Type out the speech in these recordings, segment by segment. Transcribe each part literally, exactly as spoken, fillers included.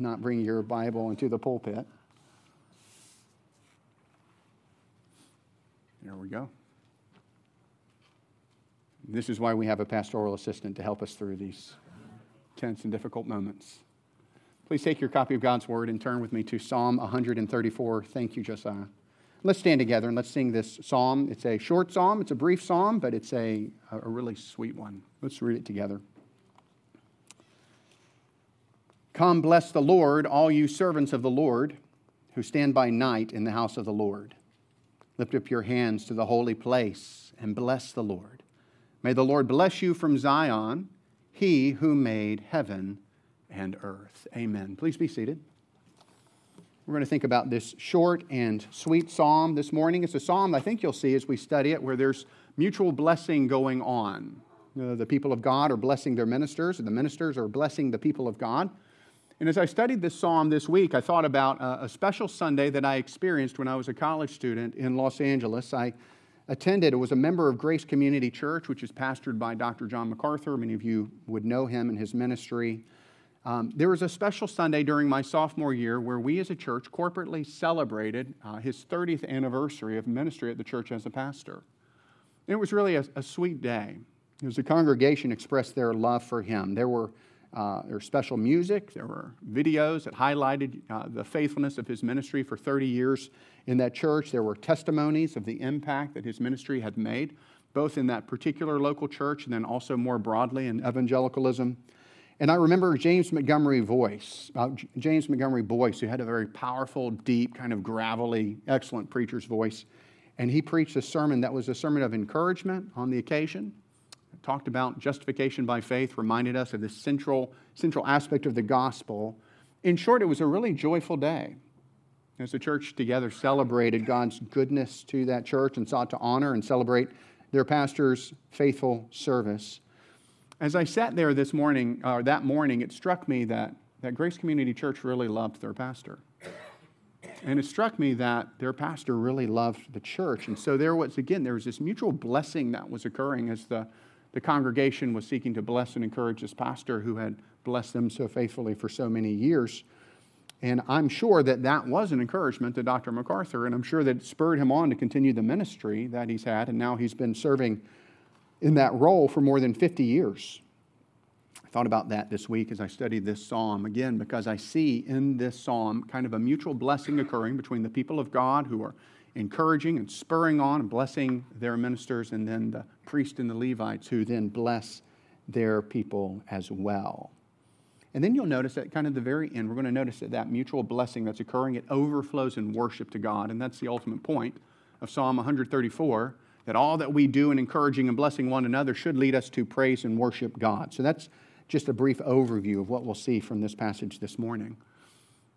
not bring your Bible into the pulpit. There we go. This is why we have a pastoral assistant to help us through these tense and difficult moments. Please take your copy of God's Word and turn with me to Psalm one thirty-four. Thank you, Josiah. Let's stand together and let's sing this psalm. It's a short psalm, it's a brief psalm, but it's a, a really sweet one. Let's read it together. Come, bless the Lord, all you servants of the Lord, who stand by night in the house of the Lord. Lift up your hands to the holy place and bless the Lord. May the Lord bless you from Zion, he who made heaven and earth. Amen. Please be seated. We're going to think about this short and sweet psalm this morning. It's a psalm I think you'll see as we study it where there's mutual blessing going on. You know, the people of God are blessing their ministers, and the ministers are blessing the people of God. And as I studied this psalm this week, I thought about a special Sunday that I experienced when I was a college student in Los Angeles. I attended, was a member of Grace Community Church, which is pastored by Doctor John MacArthur. Many of you would know him and his ministry. Um, there was a special Sunday during my sophomore year where we as a church corporately celebrated uh, his thirtieth anniversary of ministry at the church as a pastor. It was really a, a sweet day. It was the congregation expressed their love for him. There were Uh, there was special music, there were videos that highlighted uh, the faithfulness of his ministry for thirty years in that church. There were testimonies of the impact that his ministry had made, both in that particular local church and then also more broadly in evangelicalism. And I remember James Montgomery Boice, uh, James Montgomery Boice, who had a very powerful, deep, kind of gravelly, excellent preacher's voice. And he preached a sermon that was a sermon of encouragement on the occasion. Talked about justification by faith, reminded us of this central, central aspect of the gospel. In short, it was a really joyful day. As the church together celebrated God's goodness to that church and sought to honor and celebrate their pastor's faithful service. As I sat there this morning, or that morning, it struck me that, that Grace Community Church really loved their pastor. And it struck me that their pastor really loved the church. And so there was, again, there was this mutual blessing that was occurring as the The congregation was seeking to bless and encourage this pastor who had blessed them so faithfully for so many years. And I'm sure that that was an encouragement to Doctor MacArthur, and I'm sure that it spurred him on to continue the ministry that he's had, and now he's been serving in that role for more than fifty years. I thought about that this week as I studied this psalm, again, because I see in this psalm kind of a mutual blessing occurring between the people of God who are encouraging and spurring on and blessing their ministers, and then the priest and the Levites who then bless their people as well. And then you'll notice that kind of the very end, we're going to notice that that mutual blessing that's occurring, it overflows in worship to God, and that's the ultimate point of Psalm one thirty-four, that all that we do in encouraging and blessing one another should lead us to praise and worship God. So that's just a brief overview of what we'll see from this passage this morning.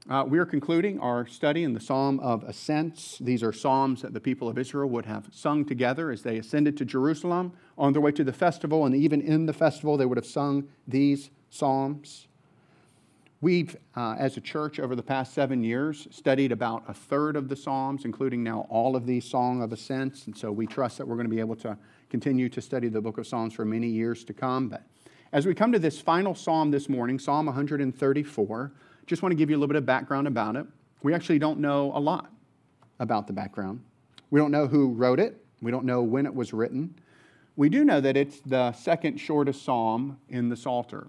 Uh, we are concluding our study in the Psalm of Ascents. These are psalms that the people of Israel would have sung together as they ascended to Jerusalem on their way to the festival, and even in the festival they would have sung these psalms. We've, uh, as a church, over the past seven years, studied about a third of the psalms, including now all of these Song of Ascents, and so we trust that we're going to be able to continue to study the book of Psalms for many years to come. But as we come to this final psalm this morning, Psalm one thirty-four, just want to give you a little bit of background about it. We actually don't know a lot about the background. We don't know who wrote it. We don't know when it was written. We do know that it's the second shortest psalm in the Psalter.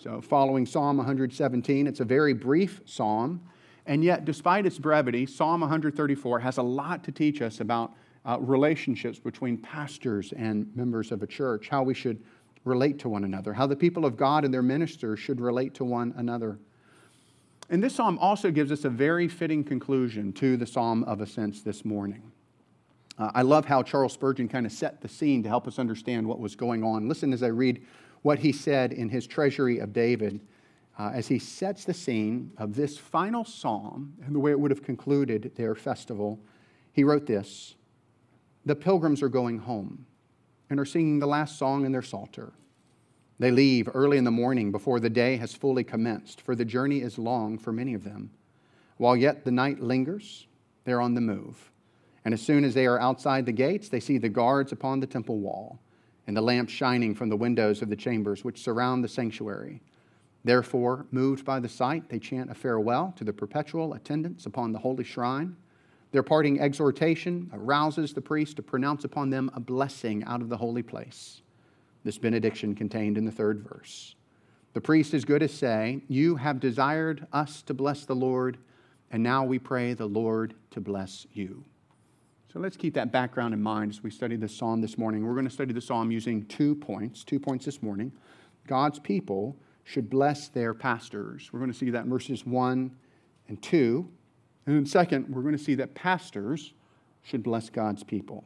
So following Psalm one seventeen, it's a very brief psalm. And yet, despite its brevity, Psalm one thirty-four has a lot to teach us about uh, relationships between pastors and members of a church, how we should relate to one another, how the people of God and their ministers should relate to one another. And this psalm also gives us a very fitting conclusion to the Psalm of Ascents this morning. Uh, I love how Charles Spurgeon kind of set the scene to help us understand what was going on. Listen as I read what he said in his Treasury of David uh, as he sets the scene of this final psalm and the way it would have concluded their festival. He wrote this: "The pilgrims are going home and are singing the last song in their psalter. They leave early in the morning before the day has fully commenced, for the journey is long for many of them. While yet the night lingers, they're on the move. And as soon as they are outside the gates, they see the guards upon the temple wall and the lamps shining from the windows of the chambers which surround the sanctuary. Therefore, moved by the sight, they chant a farewell to the perpetual attendance upon the holy shrine. Their parting exhortation arouses the priest to pronounce upon them a blessing out of the holy place. This benediction contained in the third verse. The priest is good as say, "You have desired us to bless the Lord, and now we pray the Lord to bless you." So let's keep that background in mind as we study this psalm this morning. We're going to study the psalm using two points, two points this morning. God's people should bless their pastors. We're going to see that in verses one and two. And then second, we're going to see that pastors should bless God's people.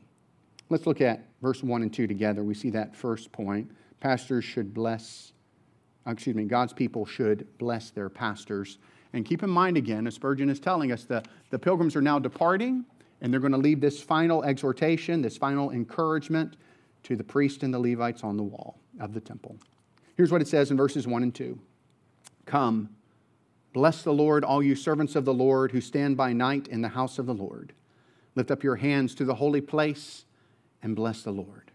Let's look at verse one and two together. We see that first point. Pastors should bless, excuse me, God's people should bless their pastors. And keep in mind again, as Spurgeon is telling us, the, the pilgrims are now departing, and they're going to leave this final exhortation, this final encouragement to the priest and the Levites on the wall of the temple. Here's what it says in verses one and two. Come, bless the Lord, all you servants of the Lord who stand by night in the house of the Lord. Lift up your hands to the holy place and bless the Lord.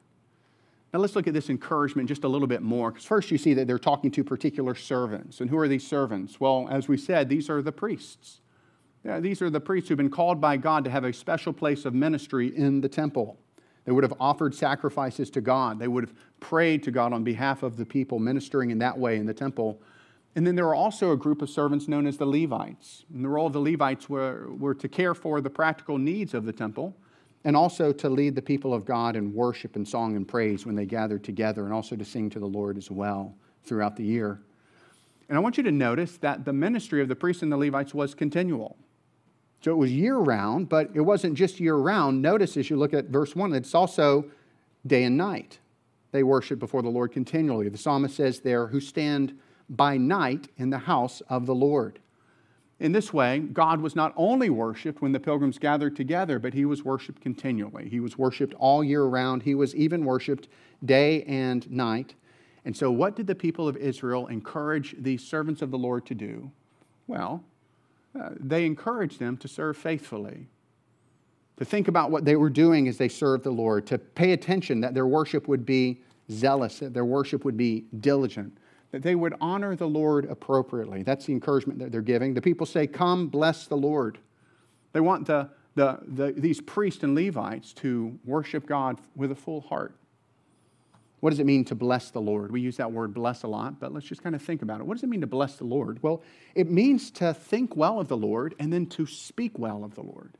Now let's look at this encouragement just a little bit more, because first you see that they're talking to particular servants. And who are these servants? Well, as we said, these are the priests. Yeah, these are the priests who've been called by God to have a special place of ministry in the temple. They would have offered sacrifices to God. They would have prayed to God on behalf of the people, ministering in that way in the temple. And then there were also a group of servants known as the Levites. And the role of the Levites were, were to care for the practical needs of the temple, and also to lead the people of God in worship and song and praise when they gathered together, and also to sing to the Lord as well throughout the year. And I want you to notice that the ministry of the priests and the Levites was continual. So it was year-round, but it wasn't just year-round. Notice as you look at verse one, it's also day and night. They worship before the Lord continually. The psalmist says there, who stand by night in the house of the Lord. In this way, God was not only worshipped when the pilgrims gathered together, but he was worshipped continually. He was worshipped all year-round. He was even worshipped day and night. And so what did the people of Israel encourage the servants of the Lord to do? Well, Uh, they encouraged them to serve faithfully, to think about what they were doing as they served the Lord, to pay attention that their worship would be zealous, that their worship would be diligent, that they would honor the Lord appropriately. That's the encouragement that they're giving. The people say, come, bless the Lord. They want the, the, the, these priests and Levites to worship God with a full heart. What does it mean to bless the Lord? We use that word bless a lot, but let's just kind of think about it. What does it mean to bless the Lord? Well, it means to think well of the Lord and then to speak well of the Lord.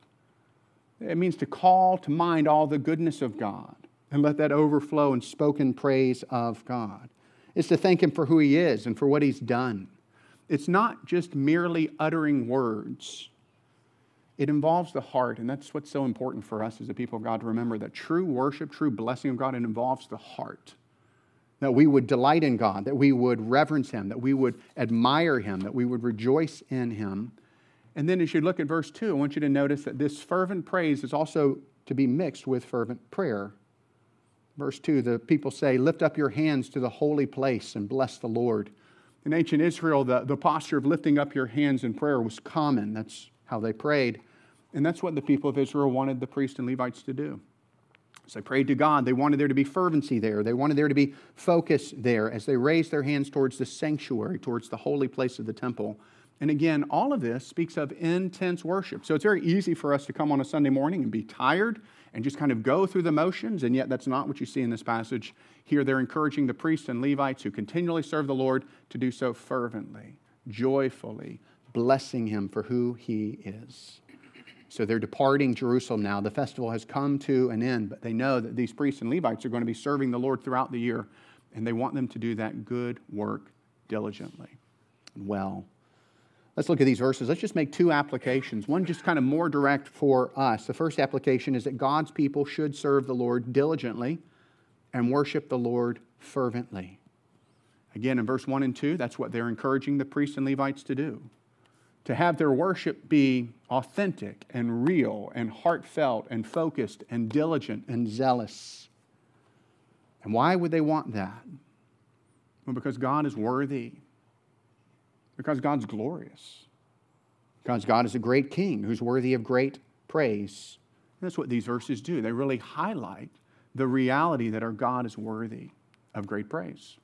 It means to call to mind all the goodness of God and let that overflow in spoken praise of God. It's to thank Him for who He is and for what He's done. It's not just merely uttering words. It involves the heart, and that's what's so important for us as a people of God to remember, that true worship, true blessing of God, it involves the heart. That we would delight in God, that we would reverence Him, that we would admire Him, that we would rejoice in Him. And then as you look at verse two, I want you to notice that this fervent praise is also to be mixed with fervent prayer. Verse two, the people say, lift up your hands to the holy place and bless the Lord. In ancient Israel, the, the posture of lifting up your hands in prayer was common. That's how they prayed. And that's what the people of Israel wanted the priests and Levites to do. As they prayed to God, they wanted there to be fervency there. They wanted there to be focus there as they raised their hands towards the sanctuary, towards the holy place of the temple. And again, all of this speaks of intense worship. So it's very easy for us to come on a Sunday morning and be tired and just kind of go through the motions, and yet that's not what you see in this passage. Here they're encouraging the priests and Levites who continually serve the Lord to do so fervently, joyfully, blessing Him for who He is. So they're departing Jerusalem now. The festival has come to an end, but they know that these priests and Levites are going to be serving the Lord throughout the year, and they want them to do that good work diligently. Well, let's look at these verses. Let's just make two applications, one just kind of more direct for us. The first application is that God's people should serve the Lord diligently and worship the Lord fervently. Again, in verse one and two, that's what they're encouraging the priests and Levites to do. To have their worship be authentic and real and heartfelt and focused and diligent and zealous. And why would they want that? Well, because God is worthy. Because God's glorious. Because God is a great king who's worthy of great praise. And that's what these verses do. They really highlight the reality that our God is worthy of great praise.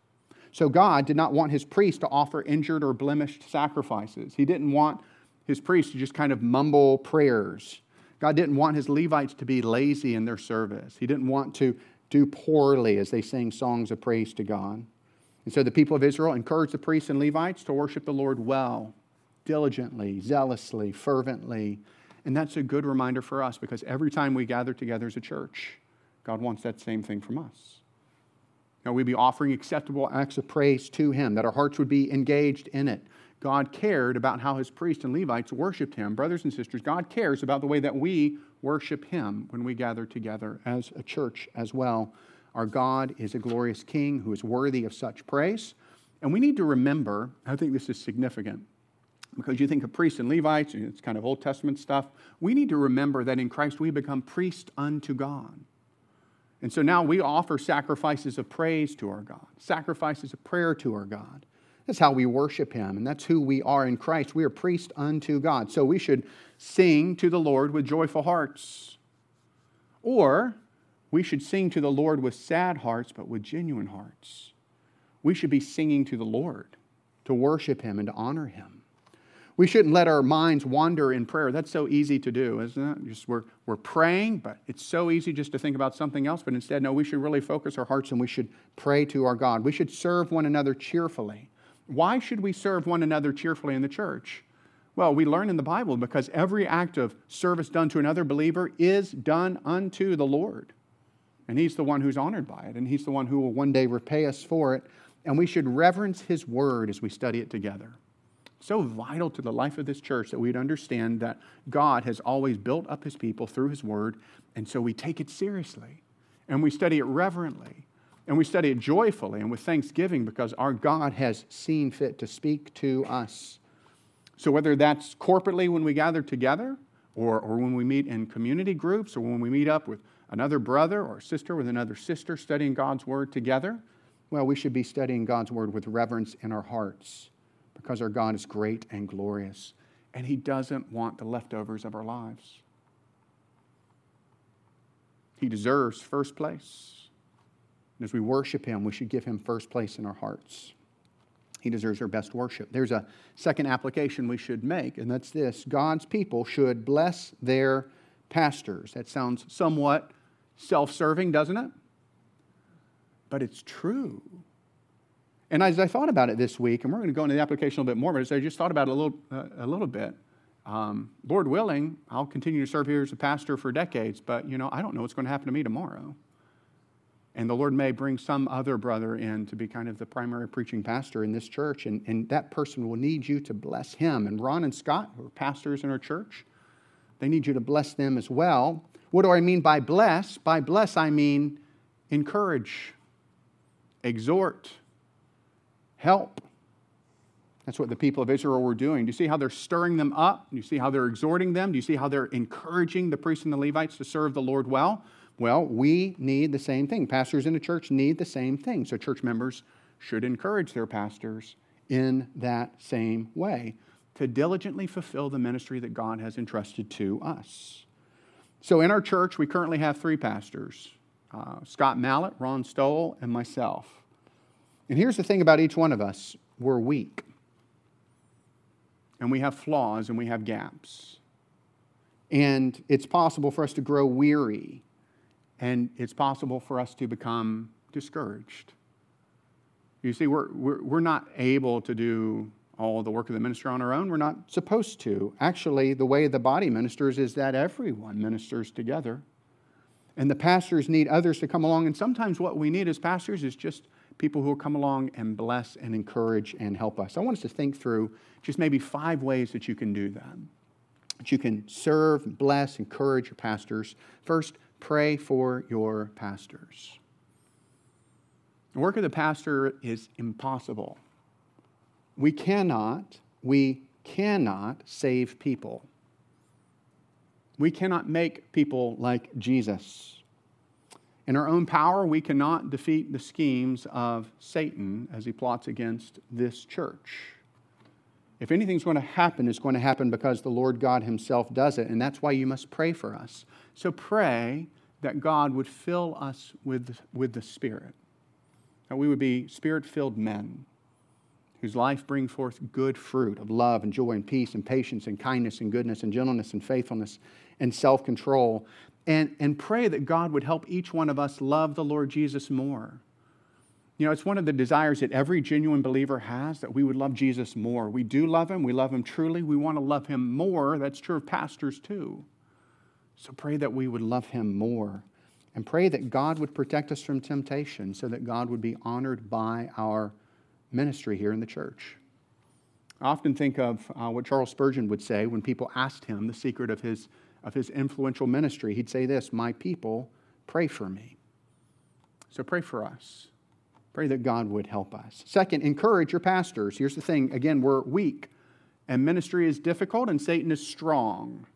So God did not want his priests to offer injured or blemished sacrifices. He didn't want his priests to just kind of mumble prayers. God didn't want his Levites to be lazy in their service. He didn't want to do poorly as they sang songs of praise to God. And so the people of Israel encouraged the priests and Levites to worship the Lord well, diligently, zealously, fervently. And that's a good reminder for us, because every time we gather together as a church, God wants that same thing from us. Now, we'd be offering acceptable acts of praise to him, that our hearts would be engaged in it. God cared about how his priests and Levites worshiped him. Brothers and sisters, God cares about the way that we worship him when we gather together as a church as well. Our God is a glorious King who is worthy of such praise. And we need to remember, I think this is significant, because you think of priests and Levites, and it's kind of Old Testament stuff. We need to remember that in Christ we become priests unto God. And so now we offer sacrifices of praise to our God, sacrifices of prayer to our God. That's how we worship him, and that's who we are in Christ. We are priests unto God. So we should sing to the Lord with joyful hearts. Or we should sing to the Lord with sad hearts, but with genuine hearts. We should be singing to the Lord to worship him and to honor him. We shouldn't let our minds wander in prayer. That's so easy to do, isn't it? Just we're, we're praying, but it's so easy just to think about something else. But instead, no, we should really focus our hearts and we should pray to our God. We should serve one another cheerfully. Why should we serve one another cheerfully in the church? Well, we learn in the Bible because every act of service done to another believer is done unto the Lord. And he's the one who's honored by it. And he's the one who will one day repay us for it. And we should reverence his word as we study it together. So vital to the life of this church that we'd understand that God has always built up his people through his word, and so we take it seriously, and we study it reverently, and we study it joyfully and with thanksgiving because our God has seen fit to speak to us. So whether that's corporately when we gather together, or, or when we meet in community groups, or when we meet up with another brother or sister with another sister studying God's word together, well, we should be studying God's word with reverence in our hearts, because our God is great and glorious, and he doesn't want the leftovers of our lives. He deserves first place. And as we worship him, we should give him first place in our hearts. He deserves our best worship. There's a second application we should make, and that's this. God's people should bless their pastors. That sounds somewhat self-serving, doesn't it? But it's true. And as I thought about it this week, and we're going to go into the application a little bit more, but as I just thought about it a little, uh, a little bit, um, Lord willing, I'll continue to serve here as a pastor for decades, but, you know, I don't know what's going to happen to me tomorrow. And the Lord may bring some other brother in to be kind of the primary preaching pastor in this church, and, and that person will need you to bless him. And Ron and Scott, who are pastors in our church, they need you to bless them as well. What do I mean by bless? By bless, I mean encourage, exhort, help. That's what the people of Israel were doing. Do you see how they're stirring them up? Do you see how they're exhorting them? Do you see how they're encouraging the priests and the Levites to serve the Lord well? Well, we need the same thing. Pastors in a church need the same thing. So church members should encourage their pastors in that same way to diligently fulfill the ministry that God has entrusted to us. So in our church, we currently have three pastors, uh, Scott Mallett, Ron Stowell, and myself. And here's the thing about each one of us. We're weak. And we have flaws and we have gaps. And it's possible for us to grow weary. And it's possible for us to become discouraged. You see, we're, we're, we're not able to do all the work of the ministry on our own. We're not supposed to. Actually, the way the body ministers is that everyone ministers together. And the pastors need others to come along. And sometimes what we need as pastors is just people who will come along and bless and encourage and help us. I want us to think through just maybe five ways that you can do that. That you can serve, bless, encourage your pastors. First, pray for your pastors. The work of the pastor is impossible. We cannot, we cannot save people. We cannot make people like Jesus. In our own power, we cannot defeat the schemes of Satan as he plots against this church. If anything's going to happen, it's going to happen because the Lord God himself does it, and that's why you must pray for us. So pray that God would fill us with, with the Spirit. that we would be spirit-filled men whose life bring forth good fruit of love and joy and peace and patience and kindness and goodness and gentleness and faithfulness and self-control. And, and pray that God would help each one of us love the Lord Jesus more. You know, it's one of the desires that every genuine believer has, that we would love Jesus more. We do love Him. We love Him truly. We want to love Him more. That's true of pastors too. So pray that we would love Him more. And pray that God would protect us from temptation so that God would be honored by our ministry here in the church. I often think of uh, what Charles Spurgeon would say when people asked him the secret of his of his influential ministry. He'd say this, "My people, pray for me." So pray for us. Pray that God would help us. Second, encourage your pastors. Here's the thing. Again, we're weak, and ministry is difficult, and Satan is strong.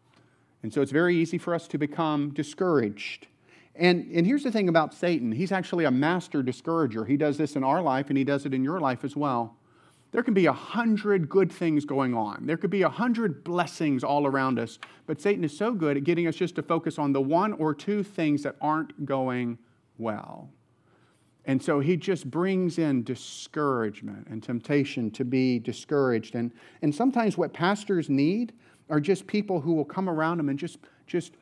And so it's very easy for us to become discouraged. And, and here's the thing about Satan. He's actually a master discourager. He does this in our life, and he does it in your life as well. There can be a hundred good things going on. There could be a hundred blessings all around us. But Satan is so good at getting us just to focus on the one or two things that aren't going well. And so he just brings in discouragement and temptation to be discouraged. And, and sometimes what pastors need are just people who will come around them and just, just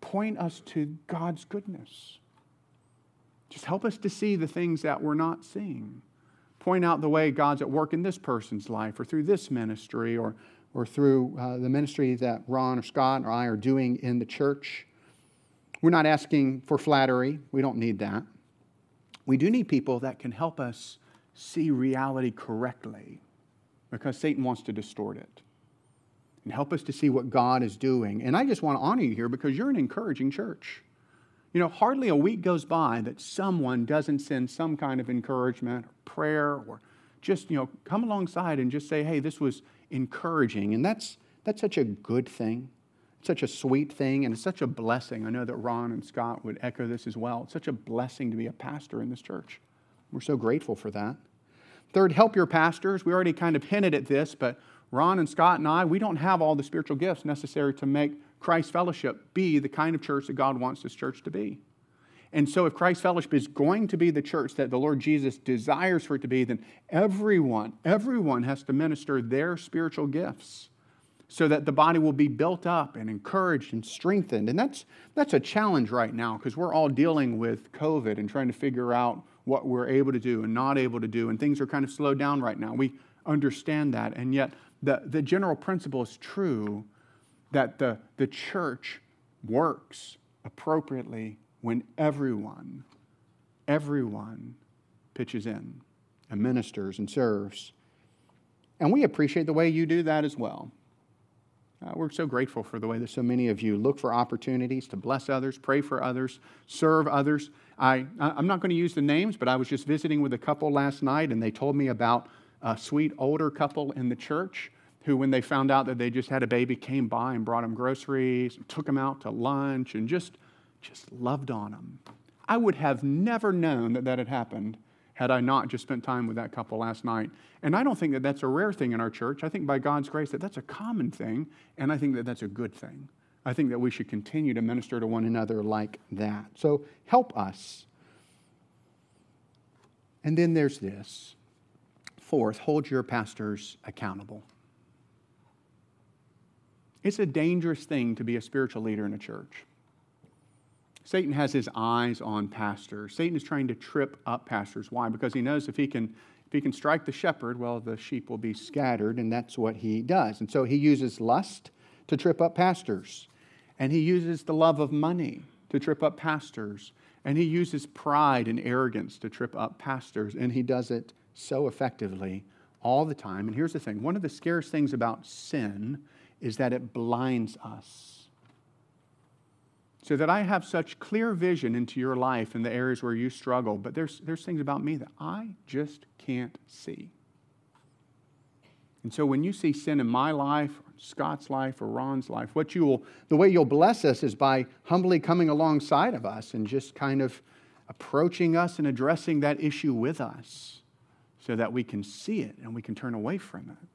point us to God's goodness. Just help us to see the things that we're not seeing. Point out the way God's at work in this person's life or through this ministry or, or through uh, the ministry that Ron or Scott or I are doing in the church. We're not asking for flattery. We don't need that. We do need people that can help us see reality correctly because Satan wants to distort it, and help us to see what God is doing. And I just want to honor you here because you're an encouraging church. You know, hardly a week goes by that someone doesn't send some kind of encouragement or prayer or just, you know, come alongside and just say, hey, this was encouraging. And that's that's such a good thing, it's such a sweet thing, and it's such a blessing. I know that Ron and Scott would echo this as well. It's such a blessing to be a pastor in this church. We're so grateful for that. Third, help your pastors. We already kind of hinted at this, but Ron and Scott and I, we don't have all the spiritual gifts necessary to make Christ Fellowship be the kind of church that God wants this church to be. And so if Christ Fellowship is going to be the church that the Lord Jesus desires for it to be, then everyone, everyone has to minister their spiritual gifts so that the body will be built up and encouraged and strengthened. And that's, that's a challenge right now because we're all dealing with COVID and trying to figure out what we're able to do and not able to do, and things are kind of slowed down right now. We understand that, and yet the, the general principle is true that the, the church works appropriately when everyone, everyone pitches in and ministers and serves. And we appreciate the way you do that as well. Uh, we're so grateful for the way that so many of you look for opportunities to bless others, pray for others, serve others. I, I'm not going to use the names, but I was just visiting with a couple last night, and they told me about a sweet older couple in the church who, when they found out that they just had a baby, came by and brought them groceries, and took them out to lunch, and just, just loved on them. I would have never known that that had happened had I not just spent time with that couple last night. And I don't think that that's a rare thing in our church. I think by God's grace that that's a common thing, and I think that that's a good thing. I think that we should continue to minister to one another like that. So help us. And then there's this. Fourth, hold your pastors accountable. It's a dangerous thing to be a spiritual leader in a church. Satan has his eyes on pastors. Satan is trying to trip up pastors. Why? Because he knows if he can, if he can strike the shepherd, well, the sheep will be scattered, and that's what he does. And so he uses lust to trip up pastors, and he uses the love of money to trip up pastors, and he uses pride and arrogance to trip up pastors, and he does it so effectively all the time. And here's the thing. One of the scariest things about sin is that it blinds us. So that I have such clear vision into your life and the areas where you struggle, but there's, there's things about me that I just can't see. And so when you see sin in my life, or Scott's life, or Ron's life, what you will, the way you'll bless us is by humbly coming alongside of us and just kind of approaching us and addressing that issue with us, so that we can see it and we can turn away from it.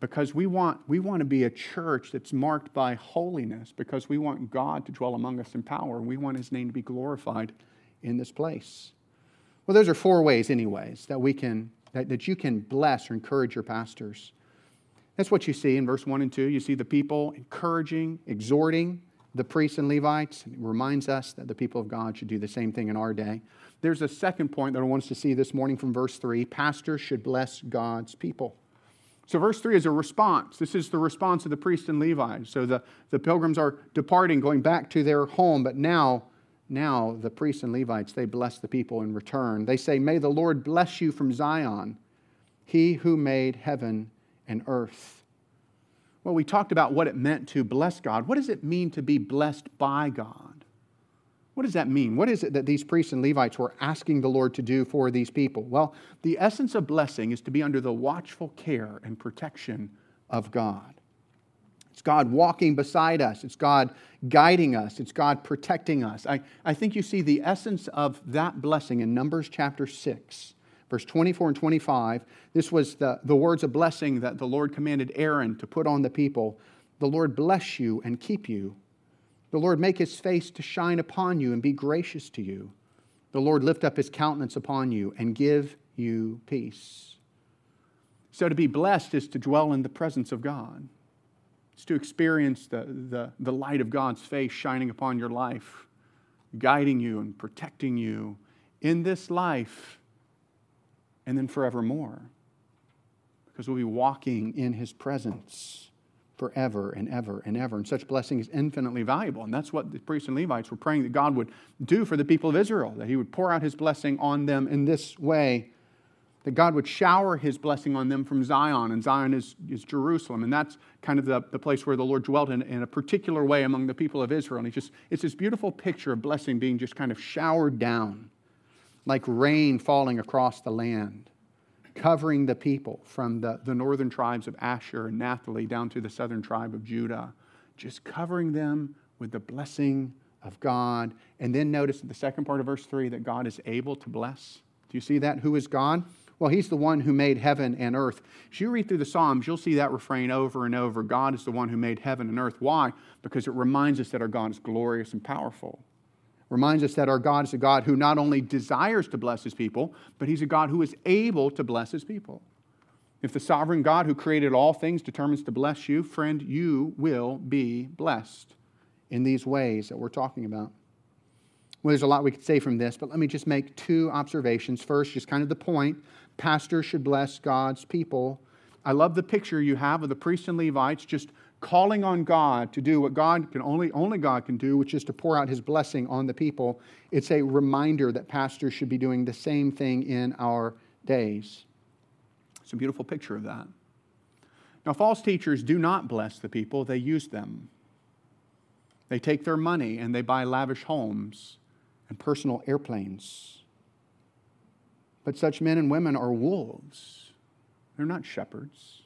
Because we want, we want to be a church that's marked by holiness, because we want God to dwell among us in power. We want His name to be glorified in this place. Well, those are four ways anyways that we can, that, that you can bless or encourage your pastors. That's what you see in verse one and two. You see the people encouraging, exhorting the priests and Levites. It reminds us that the people of God should do the same thing in our day. There's a second point that I want us to see this morning from verse three. Pastors should bless God's people. So verse three is a response. This is the response of the priests and Levites. So the, the pilgrims are departing, going back to their home, but now, now the priests and Levites, they bless the people in return. They say, "May the Lord bless you from Zion, He who made heaven and earth." Well, we talked about what it meant to bless God. What does it mean to be blessed by God? What does that mean? What is it that these priests and Levites were asking the Lord to do for these people? Well, the essence of blessing is to be under the watchful care and protection of God. It's God walking beside us. It's God guiding us. It's God protecting us. I, I think you see the essence of that blessing in Numbers chapter six. Verse twenty-four and twenty-five, this was the, the words of blessing that the Lord commanded Aaron to put on the people. "The Lord bless you and keep you. The Lord make His face to shine upon you and be gracious to you. The Lord lift up His countenance upon you and give you peace." So to be blessed is to dwell in the presence of God. It's to experience the, the, the light of God's face shining upon your life, guiding you and protecting you in this life, and then forevermore, because we'll be walking in His presence forever and ever and ever. And such blessing is infinitely valuable. And that's what the priests and Levites were praying that God would do for the people of Israel, that He would pour out His blessing on them in this way, that God would shower His blessing on them from Zion. And Zion is, is Jerusalem. And that's kind of the, the place where the Lord dwelt in, in a particular way among the people of Israel. And it's just, it's this beautiful picture of blessing being just kind of showered down, like rain falling across the land, covering the people from the, the northern tribes of Asher and Naphtali down to the southern tribe of Judah, just covering them with the blessing of God. And then notice in the second part of verse three that God is able to bless. Do you see that? Who is God? Well, He's the one who made heaven and earth. As you read through the Psalms, you'll see that refrain over and over. God is the one who made heaven and earth. Why? Because it reminds us that our God is glorious and powerful. Reminds us that our God is a God who not only desires to bless His people, but He's a God who is able to bless His people. If the sovereign God who created all things determines to bless you, friend, you will be blessed in these ways that we're talking about. Well, there's a lot we could say from this, but let me just make two observations. First, just kind of the point, pastors should bless God's people. I love the picture you have of the priests and Levites just calling on God to do what God can only, only God can do, which is to pour out His blessing on the people. It's a reminder that pastors should be doing the same thing in our days. It's a beautiful picture of that. Now, false teachers do not bless the people. They use them. They take their money and they buy lavish homes and personal airplanes. But such men and women are wolves. They're not shepherds.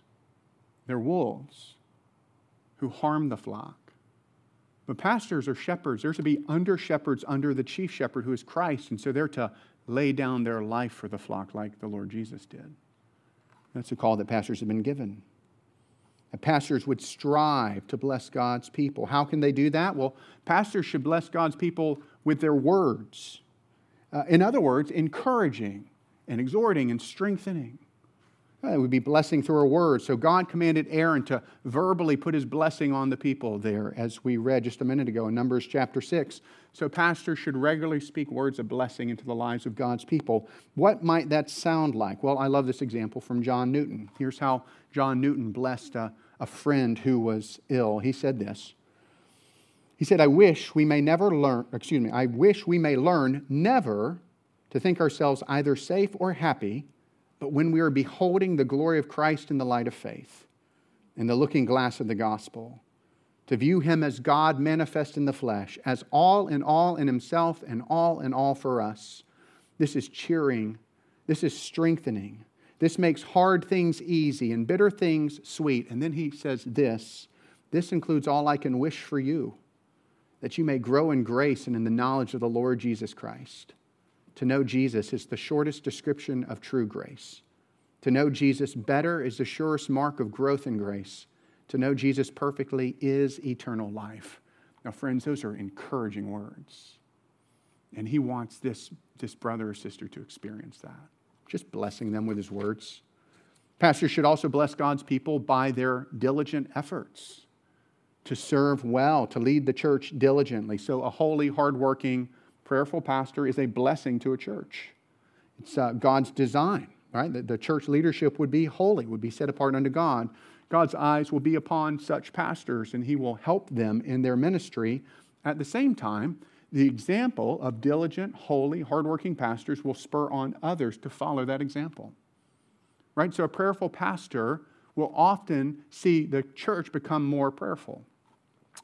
They're wolves who harm the flock. But pastors are shepherds. They're to be under shepherds under the chief shepherd who is Christ. And so they're to lay down their life for the flock like the Lord Jesus did. That's a call that pastors have been given. And pastors would strive to bless God's people. How can they do that? Well, pastors should bless God's people with their words. Uh, in other words, encouraging and exhorting and strengthening. It would be blessing through a word. So God commanded Aaron to verbally put His blessing on the people there, as we read just a minute ago in Numbers chapter six. So pastors should regularly speak words of blessing into the lives of God's people. What might that sound like? Well, I love this example from John Newton. Here's how John Newton blessed a, a friend who was ill. He said this. He said, I wish we may never learn, excuse me, I wish we may learn never to think ourselves either safe or happy, but when we are beholding the glory of Christ in the light of faith, in the looking glass of the gospel, to view Him as God manifest in the flesh, as all in all in Himself and all in all for us. This is cheering. This is strengthening. This makes hard things easy and bitter things sweet. And then he says this, this includes all I can wish for you, that you may grow in grace and in the knowledge of the Lord Jesus Christ. To know Jesus is the shortest description of true grace. To know Jesus better is the surest mark of growth in grace. To know Jesus perfectly is eternal life. Now, friends, those are encouraging words. And he wants this, this brother or sister to experience that. Just blessing them with his words. Pastors should also bless God's people by their diligent efforts to serve well, to lead the church diligently. So a holy, hardworking, prayerful pastor is a blessing to a church. It's uh, God's design, right? The, the church leadership would be holy, would be set apart unto God. God's eyes will be upon such pastors, and he will help them in their ministry. At the same time, the example of diligent, holy, hardworking pastors will spur on others to follow that example. Right? So a prayerful pastor will often see the church become more prayerful.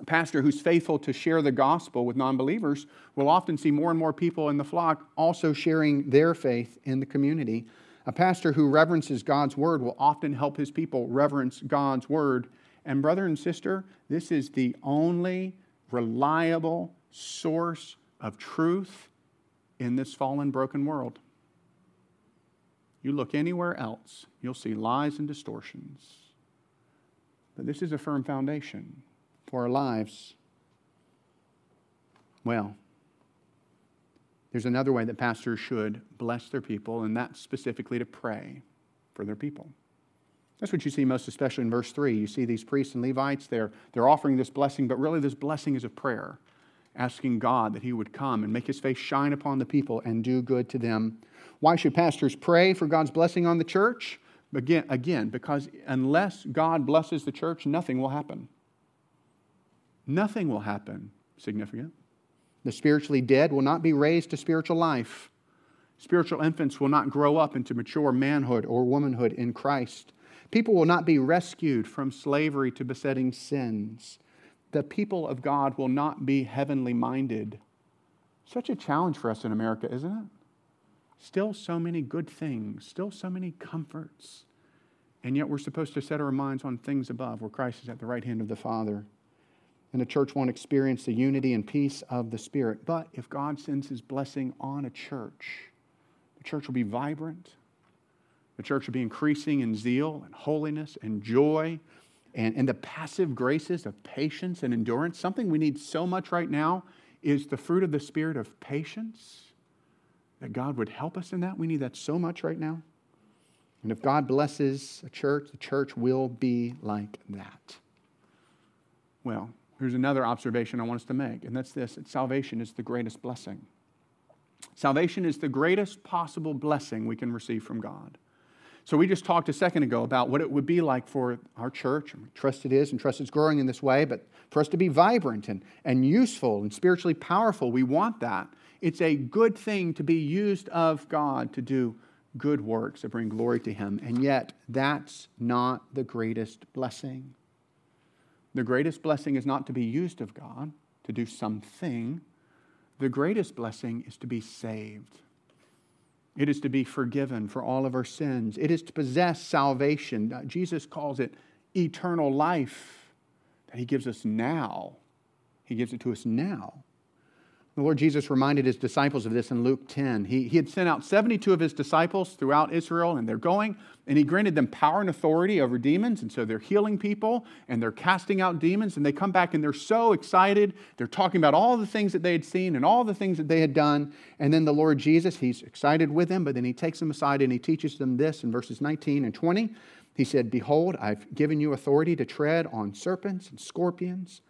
A pastor who's faithful to share the gospel with non-believers will often see more and more people in the flock also sharing their faith in the community. A pastor who reverences God's word will often help his people reverence God's word. And brother and sister, this is the only reliable source of truth in this fallen, broken world. You look anywhere else, you'll see lies and distortions. But this is a firm foundation for our lives. Well, there's another way that pastors should bless their people, and that's specifically to pray for their people. That's what you see most especially in verse three. You see these priests and Levites, they're, they're offering this blessing, but really this blessing is a prayer, asking God that he would come and make his face shine upon the people and do good to them. Why should pastors pray for God's blessing on the church? Again, again, because unless God blesses the church, nothing will happen. Nothing will happen significant. The spiritually dead will not be raised to spiritual life. Spiritual infants will not grow up into mature manhood or womanhood in Christ. People will not be rescued from slavery to besetting sins. The people of God will not be heavenly minded. Such a challenge for us in America, isn't it? Still so many good things, still so many comforts. And yet we're supposed to set our minds on things above, where Christ is at the right hand of the Father. And the church won't experience the unity and peace of the Spirit. But if God sends his blessing on a church, the church will be vibrant. The church will be increasing in zeal and holiness and joy. And, and the passive graces of patience and endurance, something we need so much right now, is the fruit of the Spirit of patience, that God would help us in that. We need that so much right now. And if God blesses a church, the church will be like that. Well, here's another observation I want us to make, and that's this, that salvation is the greatest blessing. Salvation is the greatest possible blessing we can receive from God. So we just talked a second ago about what it would be like for our church, and we trust it is, and trust it's growing in this way, but for us to be vibrant and, and useful and spiritually powerful, we want that. It's a good thing to be used of God to do good works that bring glory to him, and yet that's not the greatest blessing. The greatest blessing is not to be used of God to do something. The greatest blessing is to be saved. It is to be forgiven for all of our sins. It is to possess salvation. Jesus calls it eternal life that he gives us now. He gives it to us now. The Lord Jesus reminded his disciples of this in Luke ten. He, he had sent out seventy-two of his disciples throughout Israel, and they're going, and he granted them power and authority over demons, and so they're healing people, and they're casting out demons, and they come back, and they're so excited. They're talking about all the things that they had seen and all the things that they had done, and then the Lord Jesus, he's excited with them, but then he takes them aside, and he teaches them this in verses nineteen and twenty. He said, "Behold, I've given you authority to tread on serpents and scorpions,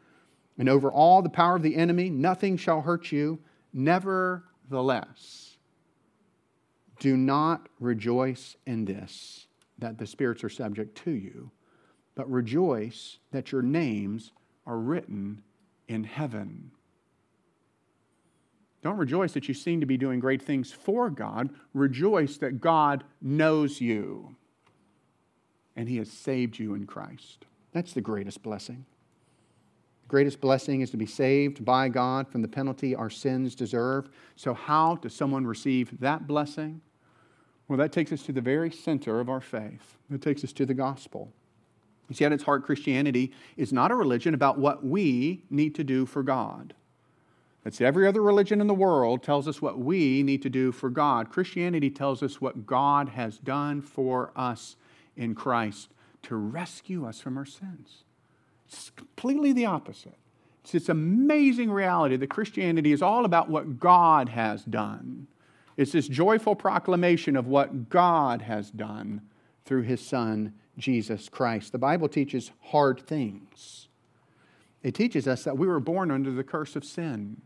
and over all the power of the enemy, nothing shall hurt you. Nevertheless, do not rejoice in this, that the spirits are subject to you, but rejoice that your names are written in heaven." Don't rejoice that you seem to be doing great things for God. Rejoice that God knows you, and he has saved you in Christ. That's the greatest blessing. Greatest blessing is to be saved by God from the penalty our sins deserve. So how does someone receive that blessing? Well, that takes us to the very center of our faith. It takes us to the gospel. You see, at its heart, Christianity is not a religion about what we need to do for God. That's every other religion in the world tells us what we need to do for God. Christianity tells us what God has done for us in Christ to rescue us from our sins. It's completely the opposite. It's this amazing reality that Christianity is all about what God has done. It's this joyful proclamation of what God has done through His Son, Jesus Christ. The Bible teaches hard things. It teaches us that we were born under the curse of sin.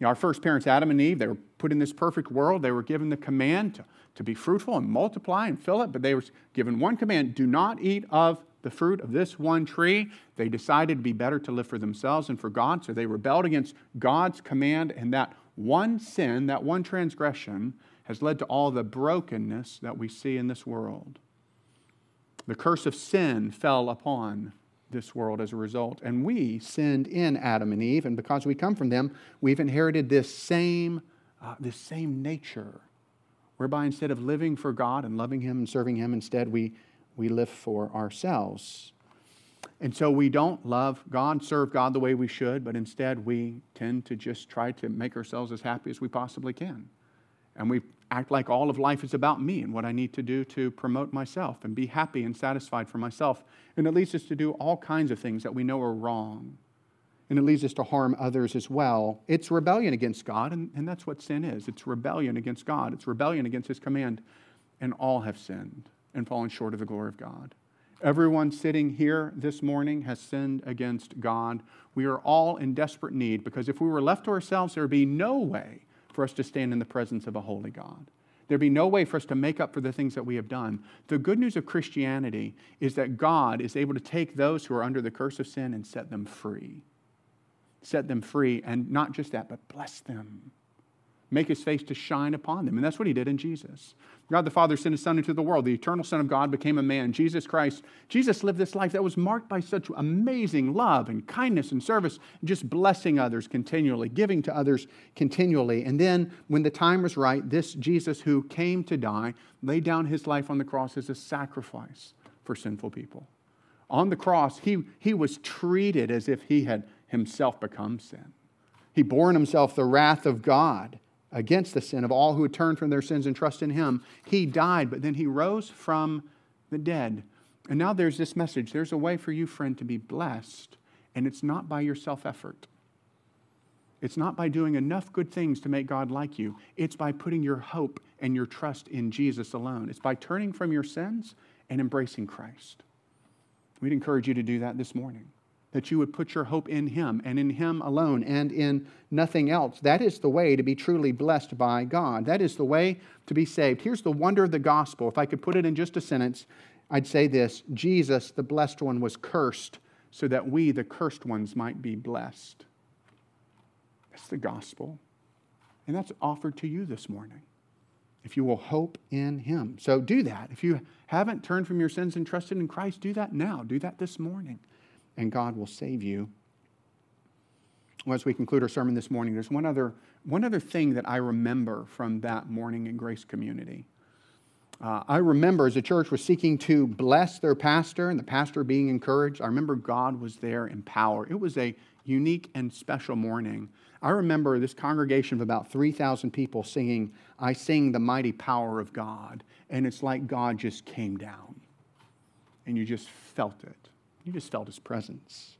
You know, our first parents, Adam and Eve, they were put in this perfect world. They were given the command to, to be fruitful and multiply and fill it, but they were given one command: do not eat of the fruit of this one tree. They decided it would be better to live for themselves and for God, so they rebelled against God's command, and that one sin, that one transgression, has led to all the brokenness that we see in this world. The curse of sin fell upon this world as a result, and we sinned in Adam and Eve, and because we come from them, we've inherited this same, uh, this same nature, whereby instead of living for God and loving Him and serving Him, instead we, we live for ourselves. And so we don't love God, serve God the way we should, but instead we tend to just try to make ourselves as happy as we possibly can. And we act like all of life is about me and what I need to do to promote myself and be happy and satisfied for myself. And it leads us to do all kinds of things that we know are wrong. And it leads us to harm others as well. It's rebellion against God, and, and that's what sin is. It's rebellion against God. It's rebellion against His command. And all have sinned and fallen short of the glory of God. Everyone sitting here this morning has sinned against God. We are all in desperate need, because if we were left to ourselves, there would be no way for us to stand in the presence of a holy God. There'd be no way for us to make up for the things that we have done. The good news of Christianity is that God is able to take those who are under the curse of sin and set them free. Set them free, and not just that, but bless them. Make His face to shine upon them. And that's what He did in Jesus. God the Father sent His Son into the world. The eternal Son of God became a man, Jesus Christ. Jesus lived this life that was marked by such amazing love and kindness and service, and just blessing others continually, giving to others continually. And then when the time was right, this Jesus who came to die laid down His life on the cross as a sacrifice for sinful people. On the cross, He, he was treated as if He had Himself become sin. He bore in Himself the wrath of God against the sin of all who would turn from their sins and trust in Him. He died, but then He rose from the dead. And now there's this message. There's a way for you, friend, to be blessed, and it's not by your self-effort. It's not by doing enough good things to make God like you. It's by putting your hope and your trust in Jesus alone. It's by turning from your sins and embracing Christ. We'd encourage you to do that this morning, that you would put your hope in Him and in Him alone and in nothing else. That is the way to be truly blessed by God. That is the way to be saved. Here's the wonder of the gospel. If I could put it in just a sentence, I'd say this: Jesus, the blessed one, was cursed so that we, the cursed ones, might be blessed. That's the gospel. And that's offered to you this morning, if you will hope in Him. So do that. If you haven't turned from your sins and trusted in Christ, do that now. Do that this morning, and God will save you. Well, as we conclude our sermon this morning, there's one other, one other thing that I remember from that morning in Grace Community. Uh, I remember as the church was seeking to bless their pastor and the pastor being encouraged, I remember God was there in power. It was a unique and special morning. I remember this congregation of about three thousand people singing, "I Sing the Mighty Power of God." And it's like God just came down and you just felt it. You just felt His presence.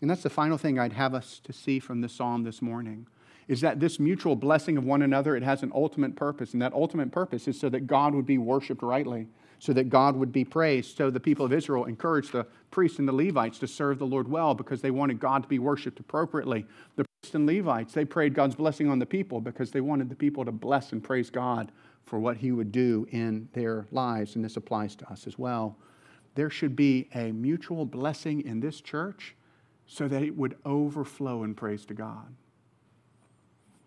And that's the final thing I'd have us to see from this psalm this morning, is that this mutual blessing of one another, it has an ultimate purpose, and that ultimate purpose is so that God would be worshiped rightly, so that God would be praised. So the people of Israel encouraged the priests and the Levites to serve the Lord well because they wanted God to be worshiped appropriately. The priests and Levites, they prayed God's blessing on the people because they wanted the people to bless and praise God for what He would do in their lives, and this applies to us as well. There should be a mutual blessing in this church so that it would overflow in praise to God.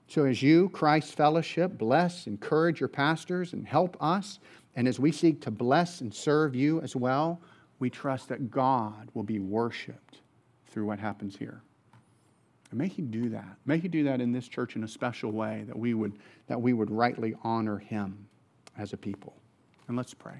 So as you, Christ Fellowship, bless, encourage your pastors and help us, and as we seek to bless and serve you as well, we trust that God will be worshiped through what happens here. And may He do that. May He do that in this church in a special way, that we would, that we would rightly honor Him as a people. And let's pray.